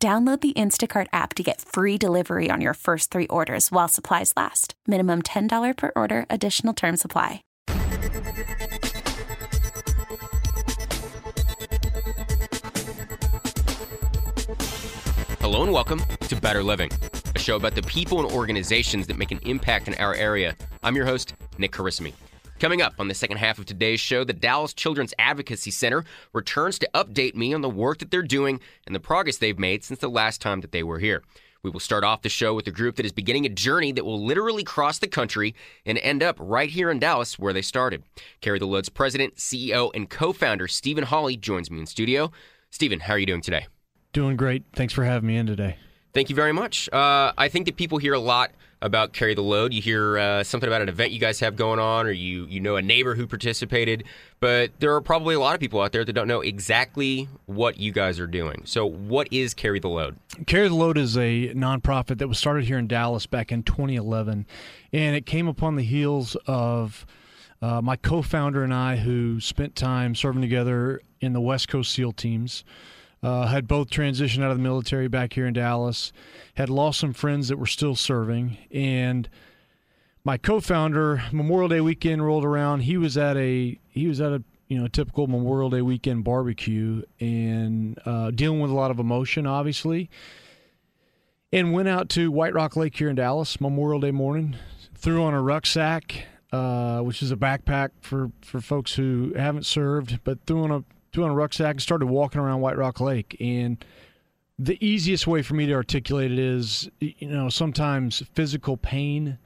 Download the Instacart app to get free delivery on your first three orders while supplies last. Minimum $10 per order. Additional terms apply. Hello and welcome to Better Living, a show about the people and organizations that make an impact in our area. I'm your host, Nick Carissimi. Coming up on the second half of today's show, the Dallas Children's Advocacy Center returns to update me on the work that they're doing and the progress they've made since the last time that they were here. We will start off the show with a group that is beginning a journey that will literally cross the country and end up right here in Dallas where they started. Carry the Load's president, CEO, and co-founder Stephen Holley joins me in studio. Stephen, how are you doing today? Doing great. Thanks for having me in today. Thank you very much. I think that people hear a lot about Carry the Load. You hear something about an event you guys have going on, or you know a neighbor who participated. But there are probably a lot of people out there that don't know exactly what you guys are doing. So what is Carry the Load? Carry the Load is a nonprofit that was started here in Dallas back in 2011. And it came upon the heels of my co-founder and I, who spent time serving together in the West Coast SEAL teams. Had both transitioned out of the military back here in Dallas, had lost some friends that were still serving, and my co-founder, Memorial Day weekend rolled around. He was at a typical Memorial Day weekend barbecue and dealing with a lot of emotion, obviously, and went out to White Rock Lake here in Dallas Memorial Day morning, threw on a rucksack, which is a backpack for folks who haven't served, but threw on a rucksack and started walking around White Rock Lake. And the easiest way for me to articulate it is, sometimes physical pain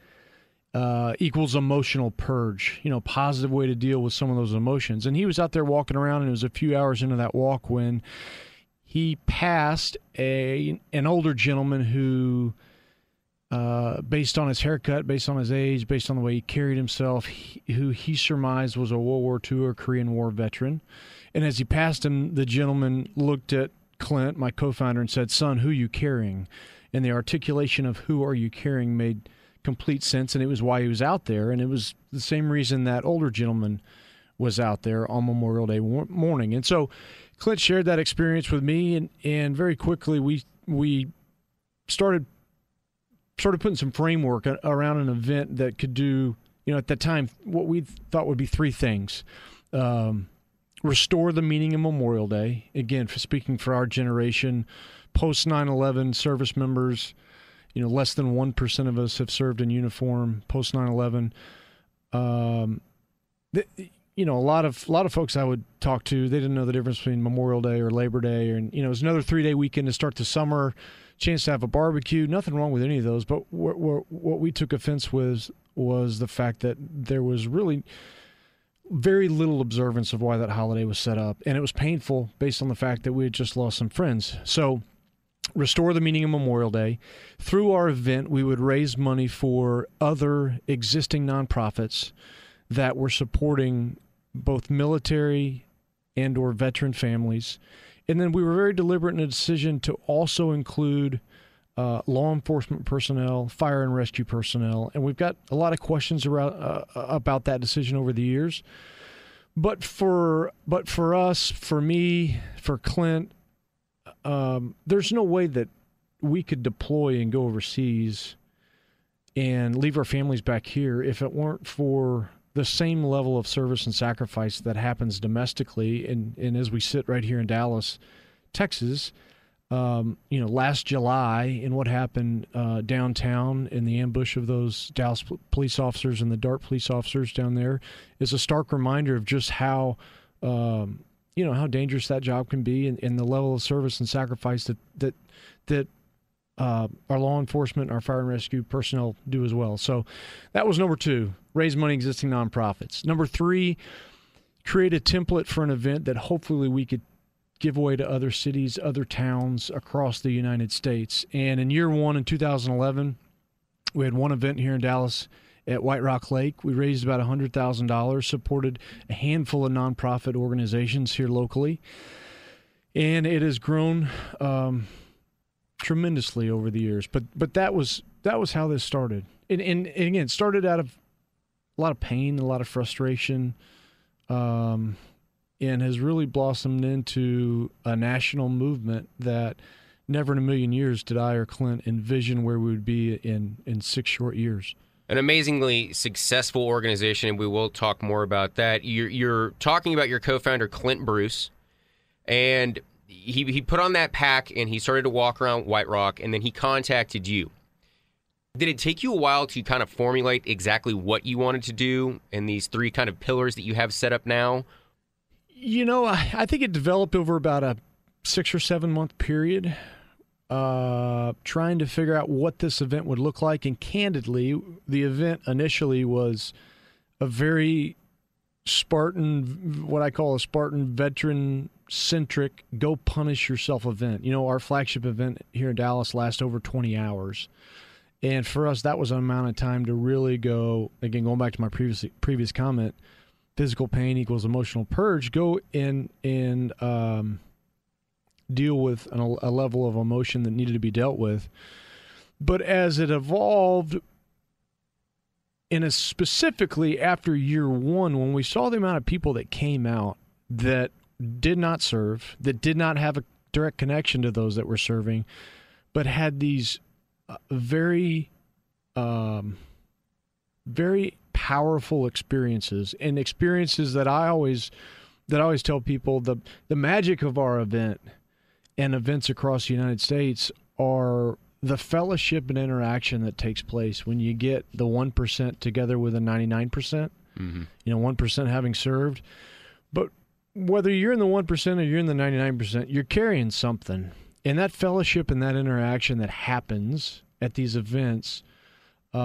equals emotional purge, positive way to deal with some of those emotions. And he was out there walking around, and it was a few hours into that walk when he passed an older gentleman who, based on his haircut, based on his age, based on the way he carried himself, who he surmised was a World War II or Korean War veteran. And as he passed him, the gentleman looked at Clint, my co-founder, and said, "Son, who are you carrying?" And the articulation of "who are you carrying" made complete sense, and it was why he was out there. And it was the same reason that older gentleman was out there on Memorial Day morning. And so Clint shared that experience with me, and very quickly we started sort of putting some framework around an event that could do, at that time, what we thought would be three things. Restore the meaning of Memorial Day. Again, speaking for our generation, post 9/11 service members, less than 1% of us have served in uniform post 9/11. A lot of folks I would talk to, they didn't know the difference between Memorial Day or Labor Day, and it was another 3-day weekend to start the summer, chance to have a barbecue. Nothing wrong with any of those, but what we took offense with was the fact that there was really very little observance of why that holiday was set up, and it was painful based on the fact that we had just lost some friends. So restore the meaning of Memorial Day. Through our event, we would raise money for other existing nonprofits that were supporting both military and or veteran families. And then we were very deliberate in a decision to also include law enforcement personnel, fire and rescue personnel, and we've got a lot of questions around about that decision over the years. But for us, for me, for Clint, there's no way that we could deploy and go overseas and leave our families back here if it weren't for the same level of service and sacrifice that happens domestically. And as we sit right here in Dallas, Texas, last July and what happened downtown in the ambush of those Dallas police officers and the DART police officers down there is a stark reminder of just how, how dangerous that job can be, and the level of service and sacrifice that our law enforcement, our fire and rescue personnel do as well. So that was number 2, raise money, existing nonprofits. Number 3, create a template for an event that hopefully we could giveaway to other cities, other towns across the United States. And in year one in 2011, we had one event here in Dallas at White Rock Lake. We raised about $100,000, supported a handful of nonprofit organizations here locally. And it has grown tremendously over the years. But that was how this started. And again, it started out of a lot of pain, a lot of frustration, and has really blossomed into a national movement that never in a million years did I or Clint envision where we would be in 6 short years. An amazingly successful organization, and we will talk more about that. You're talking about your co-founder, Clint Bruce, and he put on that pack, and he started to walk around White Rock, and then he contacted you. Did it take you a while to kind of formulate exactly what you wanted to do and these 3 kind of pillars that you have set up now? You know, I think it developed over about a 6 or 7 month period, trying to figure out what this event would look like. And candidly, the event initially was a very Spartan, what I call a Spartan veteran-centric go punish yourself event. You know, our flagship event here in Dallas lasts over 20 hours. And for us, that was an amount of time to really go, again, going back to my previous comment, physical pain equals emotional purge, go in and deal with a level of emotion that needed to be dealt with. But as it evolved, and specifically after year one, when we saw the amount of people that came out that did not serve, that did not have a direct connection to those that were serving, but had these very powerful experiences, and experiences that I always tell people the magic of our event and events across the United States are the fellowship and interaction that takes place when you get the 1% together with a 99%, mm-hmm. You know, 1% having served. But whether you're in the 1% or you're in the 99%, you're carrying something. And that fellowship and that interaction that happens at these events, you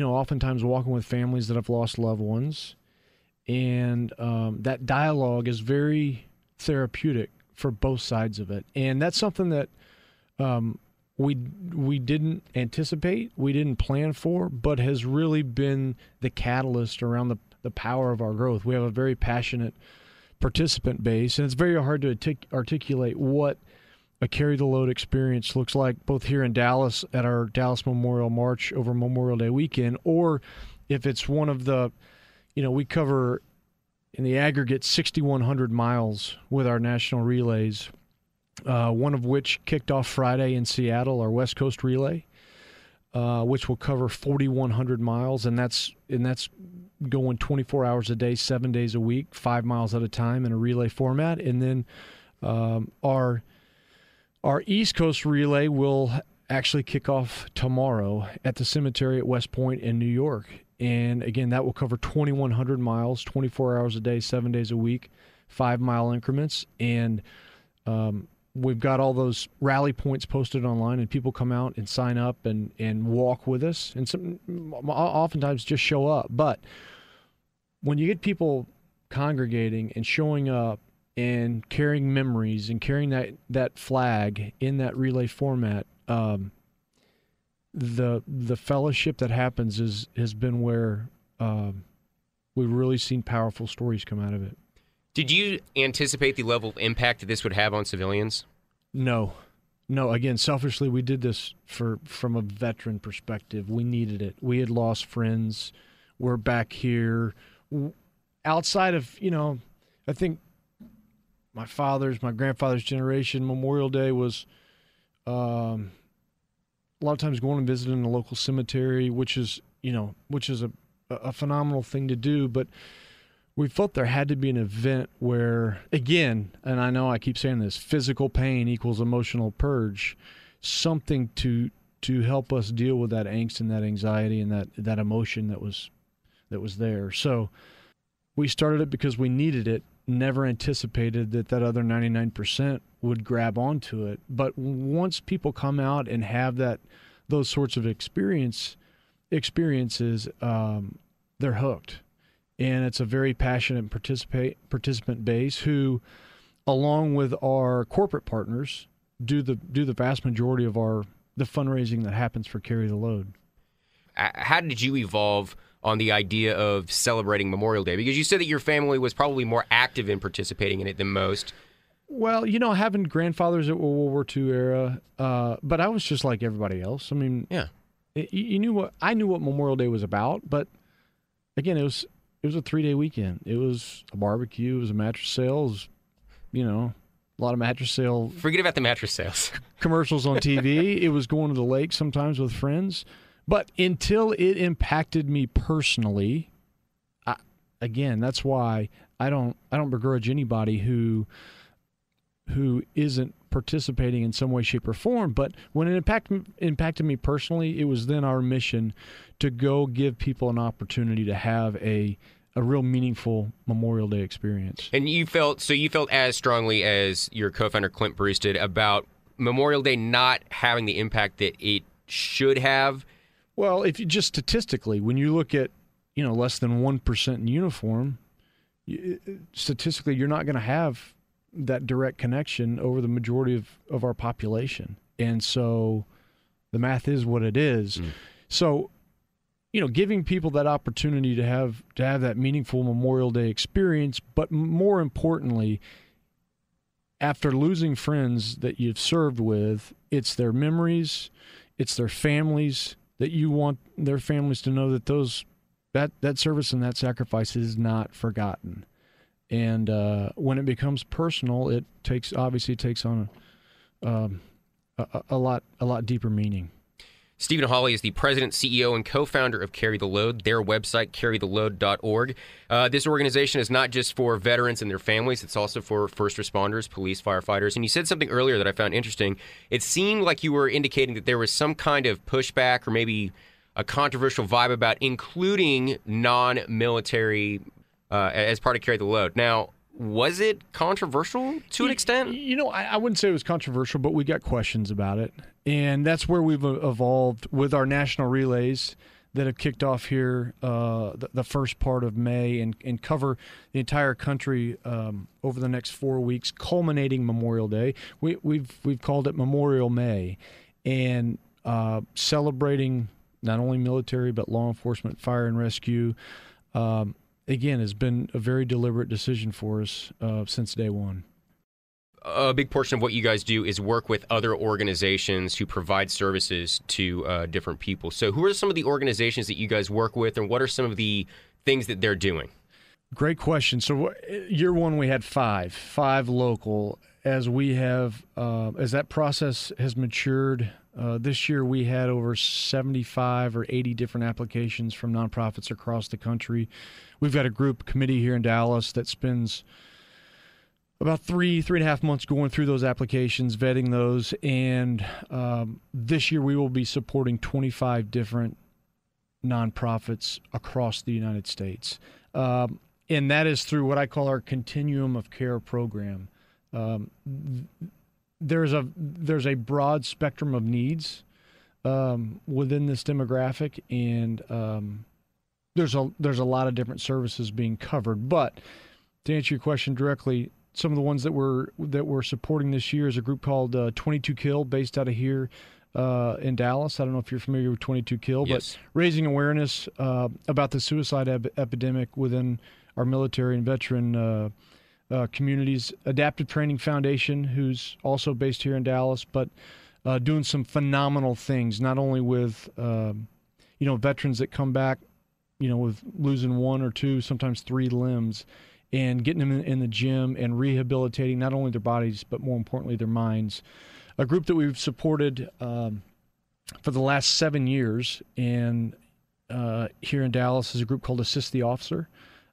know, oftentimes walking with families that have lost loved ones, and that dialogue is very therapeutic for both sides of it. And that's something that we didn't anticipate, we didn't plan for, but has really been the catalyst around the power of our growth. We have a very passionate participant base, and it's very hard to articulate what a Carry the Load experience looks like, both here in Dallas at our Dallas Memorial March over Memorial Day weekend, or if it's one of the, you know, we cover in the aggregate 6,100 miles with our national relays, one of which kicked off Friday in Seattle, our West Coast relay, which will cover 4,100 miles, and that's going 24 hours a day, 7 days a week, 5 miles at a time in a relay format. And then our East Coast relay will actually kick off tomorrow at the cemetery at West Point in New York. And again, that will cover 2,100 miles, 24 hours a day, 7 days a week, 5 mile increments. And we've got all those rally points posted online, and people come out and sign up and walk with us. And some oftentimes just show up. But when you get people congregating and showing up, and carrying memories and carrying that flag in that relay format, the fellowship that happens has been where we've really seen powerful stories come out of it. Did you anticipate the level of impact that this would have on civilians? No. Again, selfishly, we did this from a veteran perspective. We needed it. We had lost friends. We're back here. Outside of, you know, I think my father's, my grandfather's generation, Memorial Day was a lot of times going and visiting the local cemetery, which is a phenomenal thing to do. But we felt there had to be an event where, again, and I know I keep saying this, physical pain equals emotional purge, something to help us deal with that angst and that anxiety and that emotion that was there. So we started it because we needed it. Never anticipated that other 99% would grab onto it. But once people come out and have those sorts of experiences, they're hooked. And it's a very passionate participant base who along with our corporate partners, do the vast majority of the fundraising that happens for Carry the Load. How did you evolve on the idea of celebrating Memorial Day? Because you said that your family was probably more active in participating in it than most. Well, you know, having grandfathers at World War II era, but I was just like everybody else. I mean, yeah, I knew what Memorial Day was about, but again, it was a 3-day weekend. It was a barbecue, it was a mattress sales, you know, a lot of mattress sale. Forget about the mattress sales. Commercials on TV. It was going to the lake sometimes with friends. But until it impacted me personally, that's why I don't begrudge anybody who isn't participating in some way, shape, or form. But when it impacted me personally, it was then our mission to go give people an opportunity to have a real meaningful Memorial Day experience. And you felt as strongly as your co-founder Clint Bruce did about Memorial Day not having the impact that it should have? Well, if you just statistically, when you look at, you know, less than 1% in uniform, statistically you're not going to have that direct connection over the majority of our population. And so the math is what it is. Mm. So, you know, giving people that opportunity to have that meaningful Memorial Day experience, but more importantly, after losing friends that you've served with, it's their memories, it's their families that you want their families to know that that service and that sacrifice is not forgotten. And when it becomes personal, it takes on a lot deeper meaning. Stephen Holley is the president, CEO, and co-founder of Carry the Load. Their website, carrytheload.org. This organization is not just for veterans and their families. It's also for first responders, police, firefighters. And you said something earlier that I found interesting. It seemed like you were indicating that there was some kind of pushback or maybe a controversial vibe about including non-military as part of Carry the Load. Now, was it controversial to an extent? You know, I wouldn't say it was controversial, but we got questions about it. And that's where we've evolved with our national relays that have kicked off here the first part of May and cover the entire country over the next 4 weeks, culminating Memorial Day. We've called it Memorial May, and celebrating not only military but law enforcement, fire and rescue. Again, has been a very deliberate decision for us since day one. A big portion of what you guys do is work with other organizations who provide services to different people. So who are some of the organizations that you guys work with, and what are some of the things that they're doing? Great question. So year one, we had five local. As we have, as that process has matured, this year we had over 75 or 80 different applications from nonprofits across the country. We've got a group committee here in Dallas that spends about three and a half months going through those applications, vetting those, and this year we will be supporting 25 different nonprofits across the United States. And that is through what I call our Continuum of Care program. There's a broad spectrum of needs within this demographic, and there's a lot of different services being covered. But to answer your question directly, some of the ones that we're supporting this year is a group called 22 Kill, based out of here in Dallas. I don't know if you're familiar with 22 Kill, yes. But raising awareness about the suicide epidemic within our military and veteran communities. Adaptive Training Foundation, who's also based here in Dallas, but doing some phenomenal things, not only with you know, veterans that come back, you know, with losing one or two, sometimes three limbs, and getting them in the gym and rehabilitating not only their bodies, but more importantly, their minds. A group that we've supported for the last 7 years and here in Dallas is a group called Assist the Officer.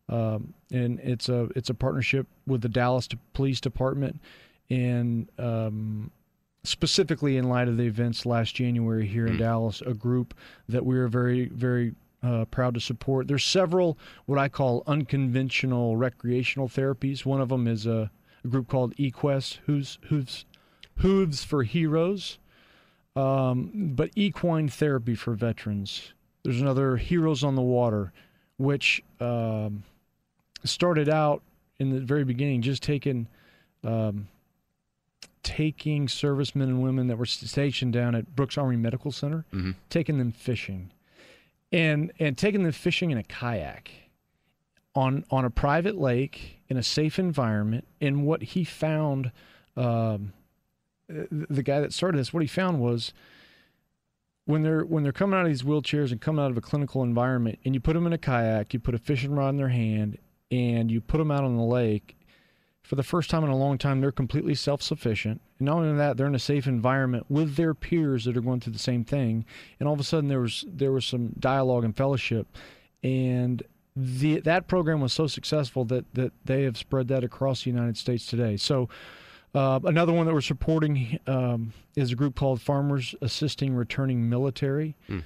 And it's a partnership with the Dallas Police Department, and specifically in light of the events last January here in Dallas, a group that we are very, very proud to support. There's several what I call unconventional recreational therapies. One of them is a group called eQuest, Hooves for Heroes, but equine therapy for veterans. There's another, Heroes on the Water, which started out in the very beginning just taking taking servicemen and women that were stationed down at Brooks Army Medical Center, mm-hmm. taking them fishing, and taking them fishing in a kayak on a private lake in a safe environment. And what he found, the guy that started this, what he found was when they're coming out of these wheelchairs and coming out of a clinical environment, and you put them in a kayak, you put a fishing rod in their hand, and you put them out on the lake, for the first time in a long time, they're completely self-sufficient. And not only that, they're in a safe environment with their peers that are going through the same thing. And all of a sudden, there was some dialogue and fellowship. And that program was so successful that they have spread that across the United States today. So another one that we're supporting is a group called Farmers Assisting Returning Military. Mm.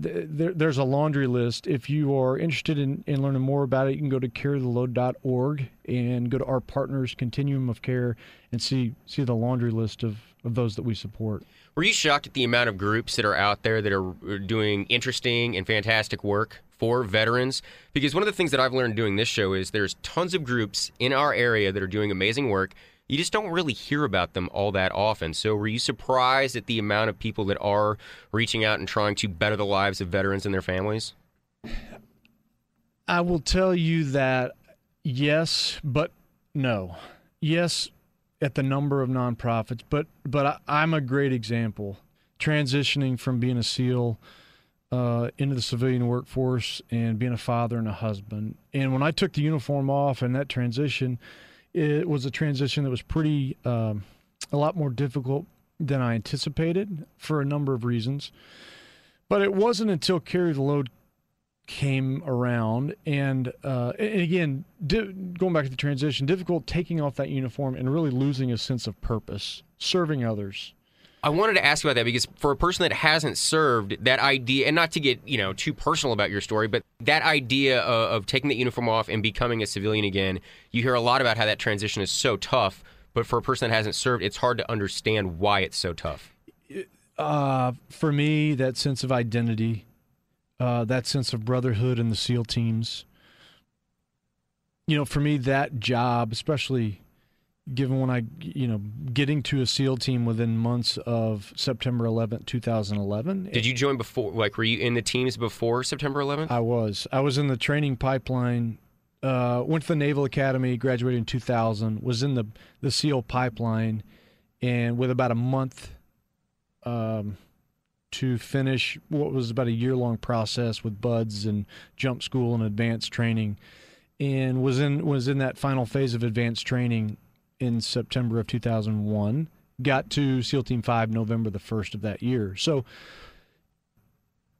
There's a laundry list. If you are interested in learning more about it, you can go to carrytheload.org and go to our partners, Continuum of Care, and see the laundry list of those that we support. Were you shocked at the amount of groups that are out there that are doing interesting and fantastic work for veterans? Because one of the things that I've learned doing this show is there's tons of groups in our area that are doing amazing work. You just don't really hear about them all that often. So were you surprised at the amount of people that are reaching out and trying to better the lives of veterans and their families? I will tell you that yes, but no. Yes, at the number of nonprofits, but I'm a great example. Transitioning from being a SEAL into the civilian workforce and being a father and a husband. And when I took the uniform off and that transition, it was a transition that was pretty a lot more difficult than I anticipated for a number of reasons. But it wasn't until Carry the Load came around, and again, going back to the transition, difficult taking off that uniform and really losing a sense of purpose, serving others. I wanted to ask you about that, because for a person that hasn't served, that idea, and not to get, too personal about your story, but that idea of taking the uniform off and becoming a civilian again, you hear a lot about how that transition is so tough, but for a person that hasn't served, it's hard to understand why it's so tough. For me, that sense of identity, that sense of brotherhood in the SEAL teams, for me, that job, especially given when I, getting to a SEAL team within months of September 11th, 2011. Did you join before? Like, were you in the teams before September 11th? I was in the training pipeline. Went to the Naval Academy, graduated in 2000. Was in the SEAL pipeline, and with about a month to finish what was about a year-long process with BUDS and jump school and advanced training, and was in that final phase of advanced training in September of 2001, got to SEAL Team 5 November the 1st of that year. So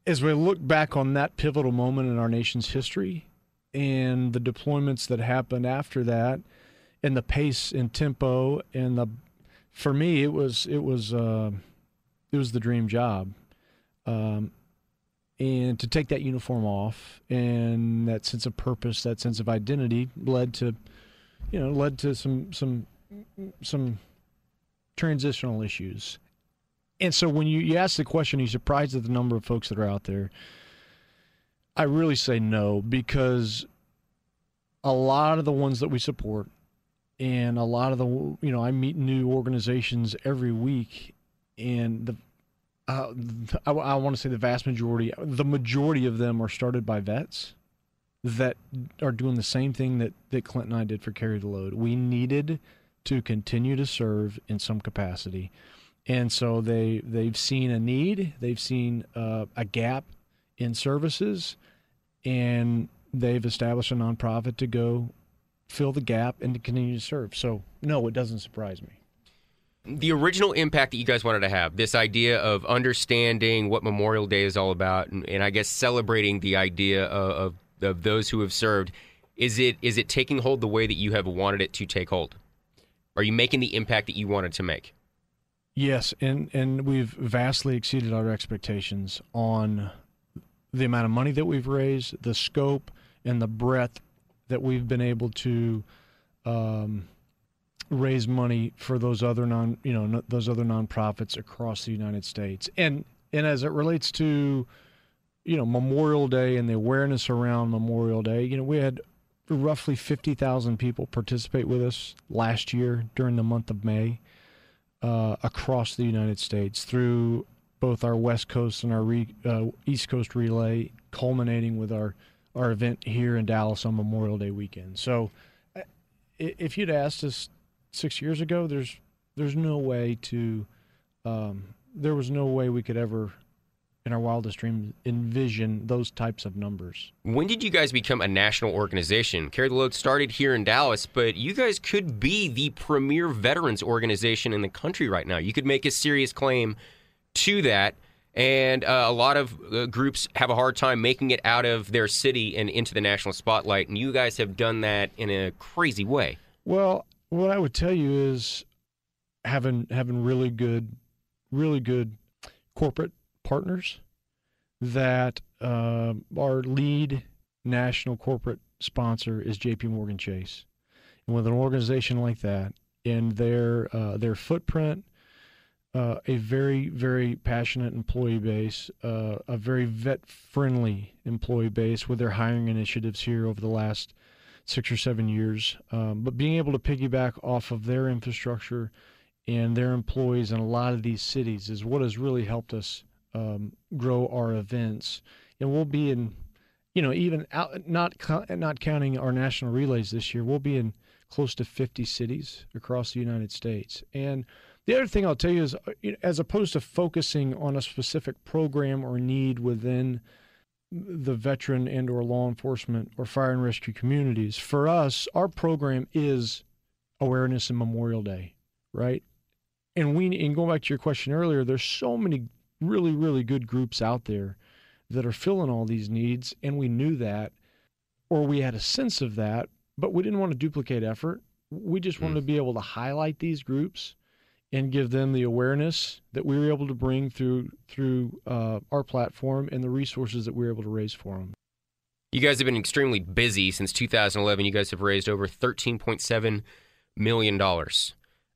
as we look back on that pivotal moment in our nation's history and the deployments that happened after that and the pace and tempo and for me, it was the dream job. And to take that uniform off and that sense of purpose, that sense of identity led to some transitional issues. And so when you ask the question, are you surprised at the number of folks that are out there? I really say no, because a lot of the ones that we support and a lot of the, I meet new organizations every week, and I want to say the majority of them are started by vets that are doing the same thing that Clint and I did for Carry the Load. We needed to continue to serve in some capacity. And so they've seen a need, they've seen a gap in services, and they've established a nonprofit to go fill the gap and to continue to serve. So, no, it doesn't surprise me. The original impact that you guys wanted to have, this idea of understanding what Memorial Day is all about, and I guess celebrating the idea of those who have served, is it taking hold the way that you have wanted it to take hold? Are you making the impact that you wanted to make? Yes, and we've vastly exceeded our expectations on the amount of money that we've raised, the scope, and the breadth that we've been able to raise money for those other nonprofits across the United States. And as it relates to Memorial Day and the awareness around Memorial Day, we had roughly 50,000 people participate with us last year during the month of May across the United States through both our West Coast and our East Coast relay, culminating with our event here in Dallas on Memorial Day weekend. So if you'd asked us 6 years ago, there's no way to there was no way we could ever in our wildest dreams envision those types of numbers. When did you guys become a national organization? Carry the Load started here in Dallas, but you guys could be the premier veterans organization in the country right now. You could make a serious claim to that, and a lot of groups have a hard time making it out of their city and into the national spotlight, and you guys have done that in a crazy way. Well, what I would tell you is having really good corporate partners that our lead national corporate sponsor is JPMorgan Chase. And with an organization like that and their footprint, a very, very passionate employee base, a very vet-friendly employee base with their hiring initiatives here over the last 6 or 7 years. But being able to piggyback off of their infrastructure and their employees in a lot of these cities is what has really helped us grow our events. And we'll be in, even out, not counting our national relays this year, we'll be in close to 50 cities across the United States. And the other thing I'll tell you is, as opposed to focusing on a specific program or need within the veteran and or law enforcement or fire and rescue communities, for us, our program is awareness and Memorial Day, right? And going back to your question earlier, there's so many really, really good groups out there that are filling all these needs, and we knew that, or we had a sense of that, but we didn't want to duplicate effort. We just wanted to be able to highlight these groups and give them the awareness that we were able to bring through our platform and the resources that we were able to raise for them. You guys have been extremely busy since 2011. You guys have raised over $13.7 million.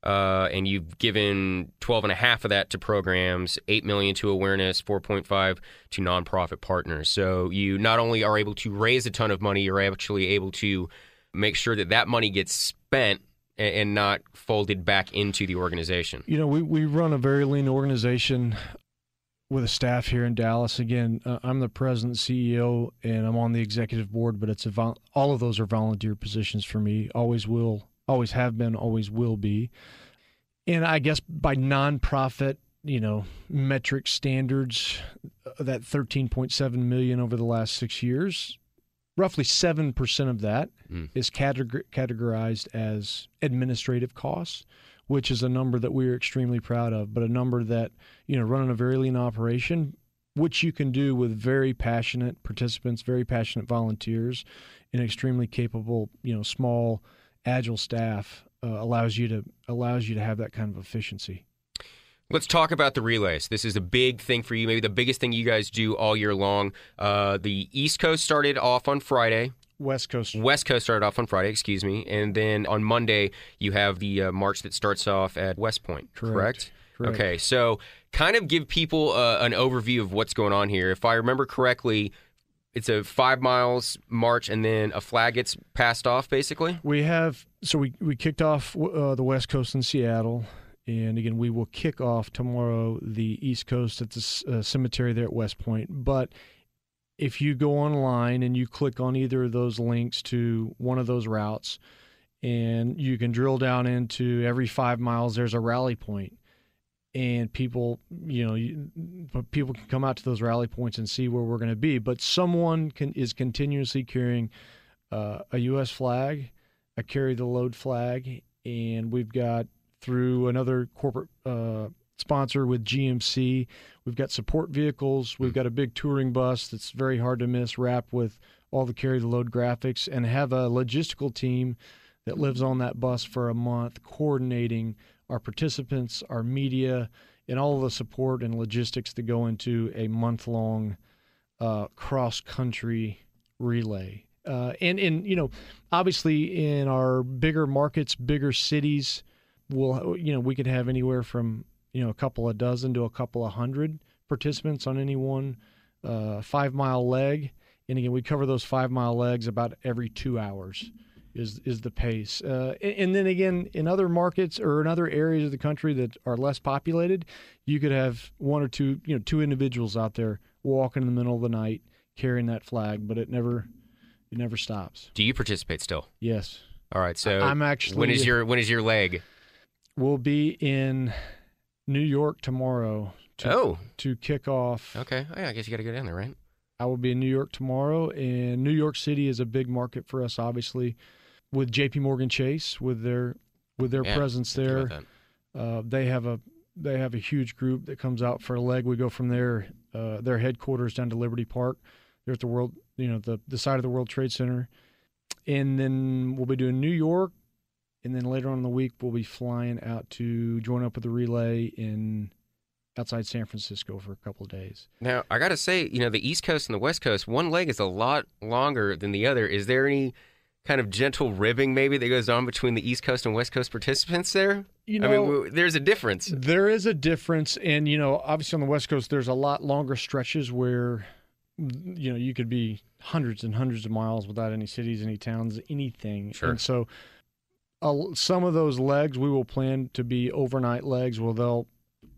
And you've given 12 and a half of that to programs, $8 million to awareness, 4.5 to nonprofit partners. So you not only are able to raise a ton of money, you're actually able to make sure that that money gets spent and not folded back into the organization. We run a very lean organization with a staff here in Dallas. Again, I'm the president, CEO, and I'm on the executive board, but it's all of those are volunteer positions for me. Always will, always have been, always will be. And I guess by nonprofit, metric standards, that $13.7 million over the last 6 years, roughly 7% of that is categorized as administrative costs, which is a number that we are extremely proud of, but a number that, running a very lean operation, which you can do with very passionate participants, very passionate volunteers, and extremely capable, small, agile staff, allows you to have that kind of efficiency. Let's talk about the relays. This is a big thing for you, maybe the biggest thing you guys do all year long. The East Coast started off on Friday. West Coast started off on Friday, excuse me. And then on Monday, you have the march that starts off at West Point, correct? Okay, so kind of give people an overview of what's going on here. If I remember correctly, it's a 5 miles march, and then a flag gets passed off, basically? We kicked off the West Coast in Seattle. And again, we will kick off tomorrow the East Coast at the cemetery there at West Point. But if you go online and you click on either of those links to one of those routes, and you can drill down into every 5 miles, there's a rally point. And people can come out to those rally points and see where we're going to be. But someone is continuously carrying a U.S. flag, a Carry the Load flag, and we've got, through another corporate sponsor with GMC, we've got support vehicles. We've got a big touring bus that's very hard to miss, wrapped with all the Carry the Load graphics, and have a logistical team that lives on that bus for a month, coordinating our participants, our media, and all the support and logistics that go into a month-long cross-country relay. And obviously in our bigger markets, bigger cities, we could have anywhere from a couple of dozen to a couple of hundred participants on any one 5 mile leg, And again, we cover those 5 mile legs about every 2 hours is the pace. And then again, in other markets or in other areas of the country that are less populated, you could have one or two, you know, two individuals out there walking in the middle of the night carrying that flag, but it never stops. Do you participate still? Yes. All right. So I'm actually, when is your leg? We'll be in New York tomorrow to kick off. Okay. Oh, yeah, I guess you got to go down there, right? I will be in New York tomorrow, and New York City is a big market for us, obviously, with JPMorgan Chase, with their presence there. They have a huge group that comes out for a leg. We go from their headquarters down to Liberty Park. They're at the side of the World Trade Center. And then we'll be doing New York, and then later on in the week we'll be flying out to join up with the relay in outside San Francisco for a couple of days. Now, I got to say, you know, the East Coast and the West Coast, one leg is a lot longer than the other. Is there any kind of gentle ribbing maybe that goes on between the East Coast and West Coast participants there? You know, I mean, there's a difference. There is a difference, and, you know, obviously on the West Coast there's a lot longer stretches where, you know, you could be hundreds and hundreds of miles without any cities, any towns, anything. Sure. And so some of those legs we will plan to be overnight legs where they'll,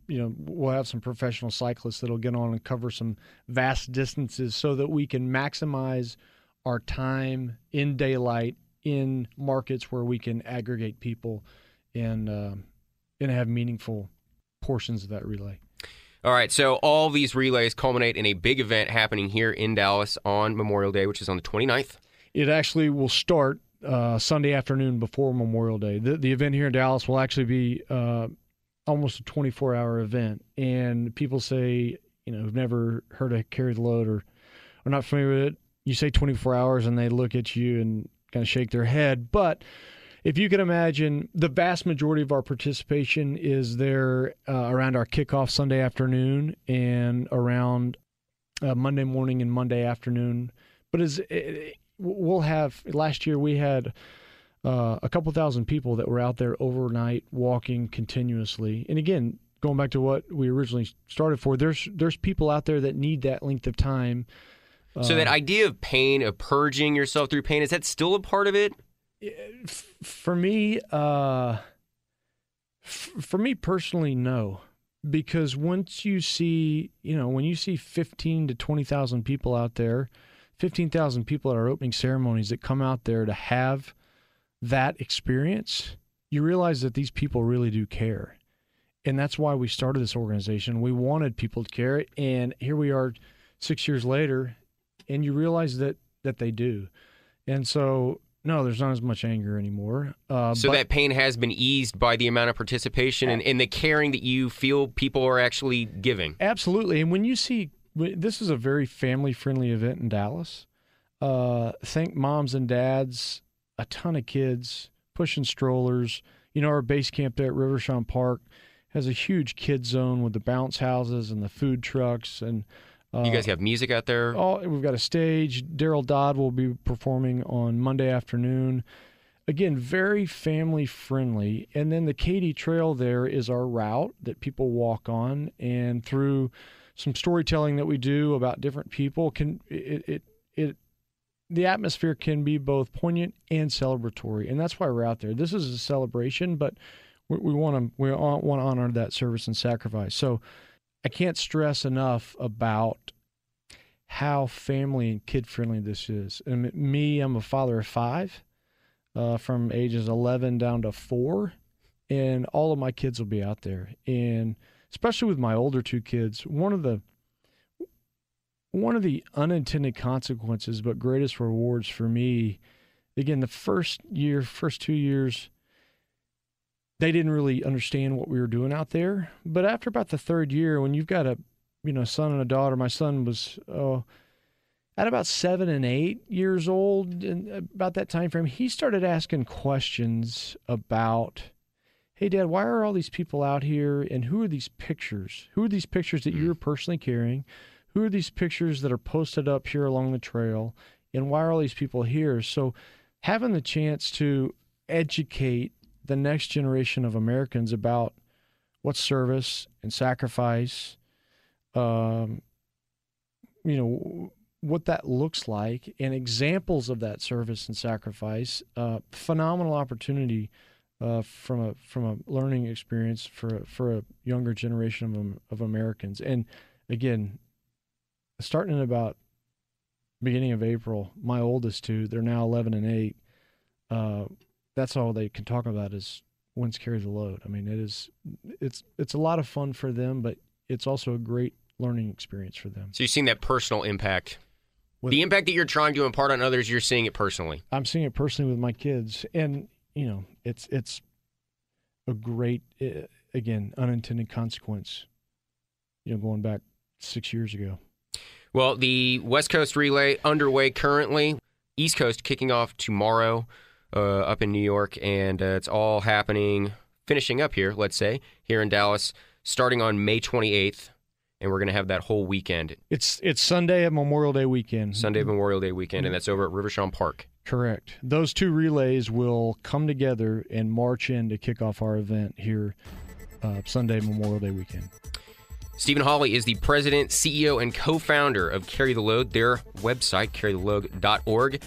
you know, we'll have some professional cyclists that'll get on and cover some vast distances so that we can maximize our time in daylight in markets where we can aggregate people and have meaningful portions of that relay. All right, so all these relays culminate in a big event happening here in Dallas on Memorial Day, which is on the 29th. It actually will start Sunday afternoon before Memorial Day. The event here in Dallas will actually be almost a 24-hour event. And people say, you know, who've never heard of Carry the Load or are not familiar with it, you say 24 hours and they look at you and kind of shake their head. But if you can imagine, the vast majority of our participation is there around our kickoff Sunday afternoon and around Monday morning and Monday afternoon. But last year we had a couple thousand people that were out there overnight walking continuously. And again, going back to what we originally started for, there's people out there that need that length of time. So that idea of pain, of purging yourself through pain, is that still a part of it? For me personally, no, because once you see, you know, when you see 15 to 20,000 people out there, 15,000 people at our opening ceremonies that come out there to have that experience, you realize that these people really do care. And that's why we started this organization. We wanted people to care. And here we are 6 years later, and you realize that they do. And so, no, there's not as much anger anymore. So that pain has been eased by the amount of participation and the caring that you feel people are actually giving. Absolutely. And when you see, this is a very family-friendly event in Dallas. Think moms and dads, a ton of kids, pushing strollers. You know, our base camp there at Rivershawn Park has a huge kid zone with the bounce houses and the food trucks. And you guys have music out there? We've got a stage. Daryl Dodd will be performing on Monday afternoon. Again, very family-friendly. And then the Katy Trail there is our route that people walk on. And through some storytelling that we do about different people, the atmosphere can be both poignant and celebratory. And that's why we're out there. This is a celebration, but we want to honor that service and sacrifice. So I can't stress enough about how family and kid-friendly this is. And me, I'm a father of five, from ages 11 down to 4, and all of my kids will be out there. And especially with my older two kids, one of the unintended consequences but greatest rewards for me, again, the first 2 years, they didn't really understand what we were doing out there. But after about the third year, when you've got a son and a daughter, my son was at about 7 and 8 years old, and about that time frame, he started asking questions about, hey, Dad, why are all these people out here, and who are these pictures? Who are these pictures that you're personally carrying? Who are these pictures that are posted up here along the trail, and why are all these people here? So having the chance to educate the next generation of Americans about what service and sacrifice, what that looks like and examples of that service and sacrifice. Phenomenal opportunity from a learning experience for a younger generation of Americans. And again, starting in about beginning of April, my oldest two, they're now 11 and 8. That's all they can talk about is when's Carry the Load. I mean, it's a lot of fun for them, but it's also a great learning experience for them. So you're seeing that personal impact. The impact that you're trying to impart on others, you're seeing it personally. I'm seeing it personally with my kids. And, you know, it's a great, again, unintended consequence, you know, going back 6 years ago. Well, the West Coast Relay underway currently. East Coast kicking off tomorrow up in New York. And it's all happening, finishing up here, let's say, here in Dallas, starting on May 28th. And we're going to have that whole weekend. It's Sunday at Memorial Day weekend. Sunday Memorial Day weekend, and that's over at Rivershawn Park. Correct. Those two relays will come together and march in to kick off our event here Sunday Memorial Day weekend. Stephen Holley is the president, CEO, and co-founder of Carry the Load, their website, carrytheload.org.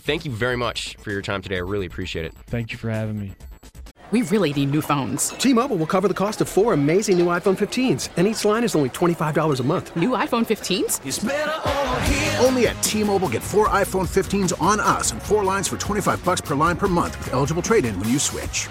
Thank you very much for your time today. I really appreciate it. Thank you for having me. We really need new phones. T-Mobile will cover the cost of four amazing new iPhone 15s, and each line is only $25 a month. New iPhone 15s? It's better over here. Only at T-Mobile, get four iPhone 15s on us and four lines for $25 per line per month with eligible trade-in when you switch.